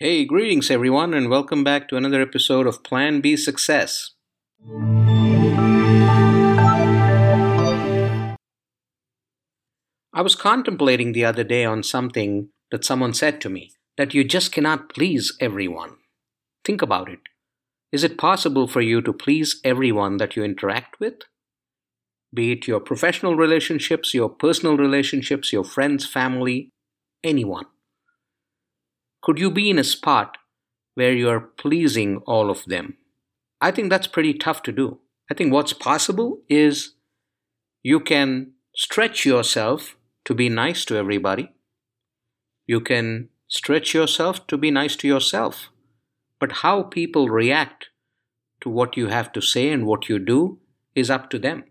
Hey, greetings everyone, and welcome back to another episode of Plan B Success. I was contemplating the other day on something that someone said to me, that you just cannot please everyone. Think about it. Is it possible for you to please everyone that you interact with? Be it your professional relationships, your personal relationships, your friends, family, anyone. Could you be in a spot where you are pleasing all of them? I think that's pretty tough to do. I think what's possible is you can stretch yourself to be nice to everybody. You can stretch yourself to be nice to yourself. But how people react to what you have to say and what you do is up to them.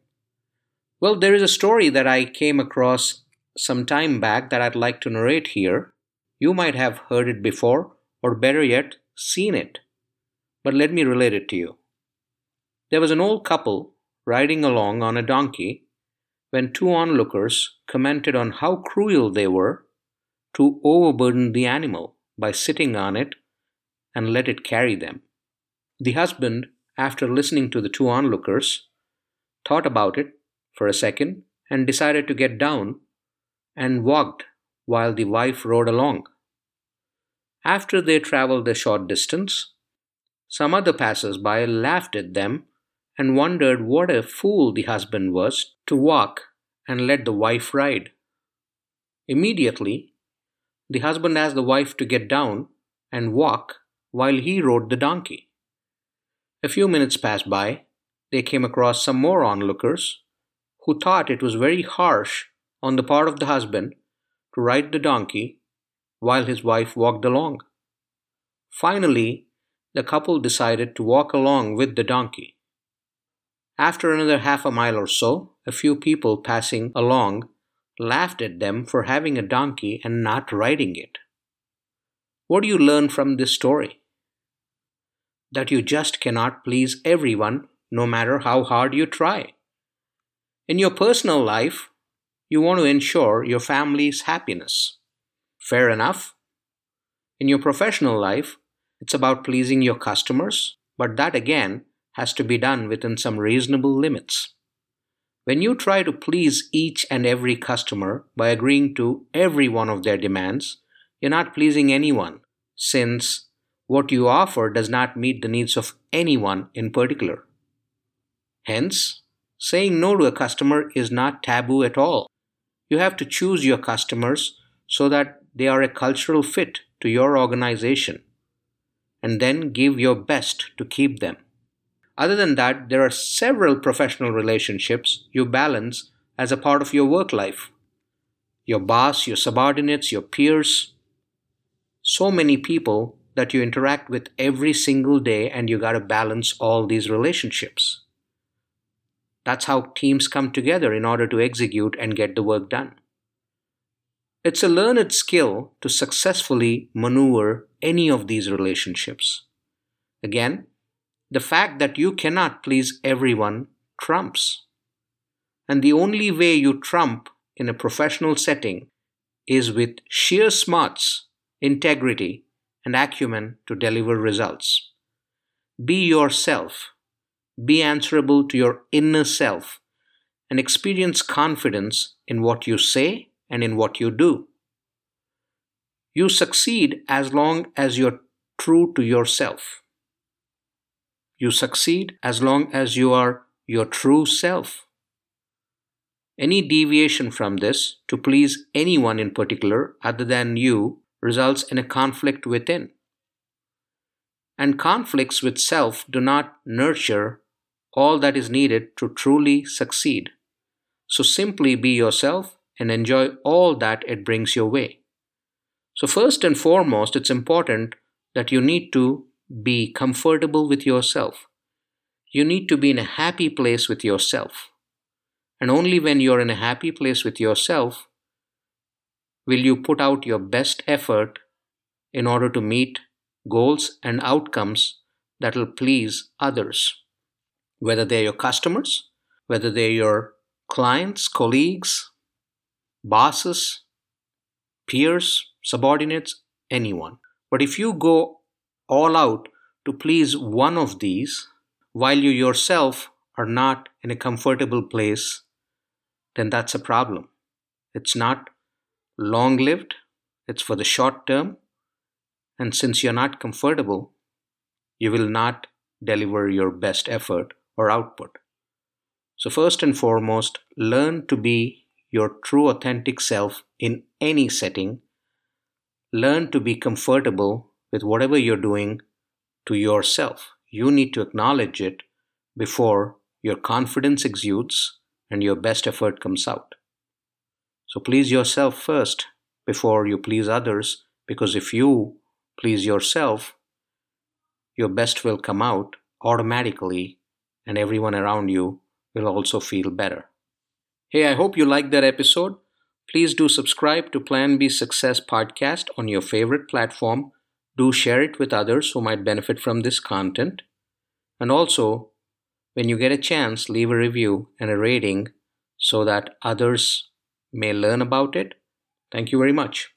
Well, there is a story that I came across some time back that I'd like to narrate here. You might have heard it before, or better yet, seen it. But let me relate it to you. There was an old couple riding along on a donkey when two onlookers commented on how cruel they were to overburden the animal by sitting on it and let it carry them. The husband, after listening to the two onlookers, thought about it for a second and decided to get down and walked while the wife rode along. After they traveled a short distance, some other passers-by laughed at them and wondered what a fool the husband was to walk and let the wife ride. Immediately, the husband asked the wife to get down and walk while he rode the donkey. A few minutes passed by. They came across some more onlookers who thought it was very harsh on the part of the husband to ride the donkey while his wife walked along. Finally, the couple decided to walk along with the donkey. After another half a mile or so, a few people passing along laughed at them for having a donkey and not riding it. What do you learn from this story? That you just cannot please everyone, no matter how hard you try. In your personal life, you want to ensure your family's happiness. Fair enough. In your professional life, it's about pleasing your customers, but that again has to be done within some reasonable limits. When you try to please each and every customer by agreeing to every one of their demands, you're not pleasing anyone, since what you offer does not meet the needs of anyone in particular. Hence, saying no to a customer is not taboo at all. You have to choose your customers so that they are a cultural fit to your organization, and then give your best to keep them. Other than that, there are several professional relationships you balance as a part of your work life. Your boss, your subordinates, your peers. So many people that you interact with every single day, and you gotta balance all these relationships. That's how teams come together in order to execute and get the work done. It's a learned skill to successfully maneuver any of these relationships. Again, the fact that you cannot please everyone trumps. And the only way you trump in a professional setting is with sheer smarts, integrity, and acumen to deliver results. Be yourself. Be answerable to your inner self and experience confidence in what you say and in what you do. You succeed as long as you're true to yourself. You succeed as long as you are your true self. Any deviation from this to please anyone in particular other than you results in a conflict within. And conflicts with self do not nurture all that is needed to truly succeed. So simply be yourself and enjoy all that it brings your way. So first and foremost, it's important that you need to be comfortable with yourself. You need to be in a happy place with yourself. And only when you're in a happy place with yourself will you put out your best effort in order to meet goals and outcomes that will please others. Whether they're your customers, whether they're your clients, colleagues, bosses, peers, subordinates, anyone. But if you go all out to please one of these, while you yourself are not in a comfortable place, then that's a problem. It's not long-lived, it's for the short term, and since you're not comfortable, you will not deliver your best effort or output. So first and foremost, learn to be your true authentic self in any setting. Learn to be comfortable with whatever you're doing to yourself. You need to acknowledge it before your confidence exudes and your best effort comes out. So please yourself first before you please others, because if you please yourself, your best will come out automatically and everyone around you will also feel better. Hey, I hope you liked that episode. Please do subscribe to Plan B Success podcast on your favorite platform. Do share it with others who might benefit from this content. And also, when you get a chance, leave a review and a rating so that others may learn about it. Thank you very much.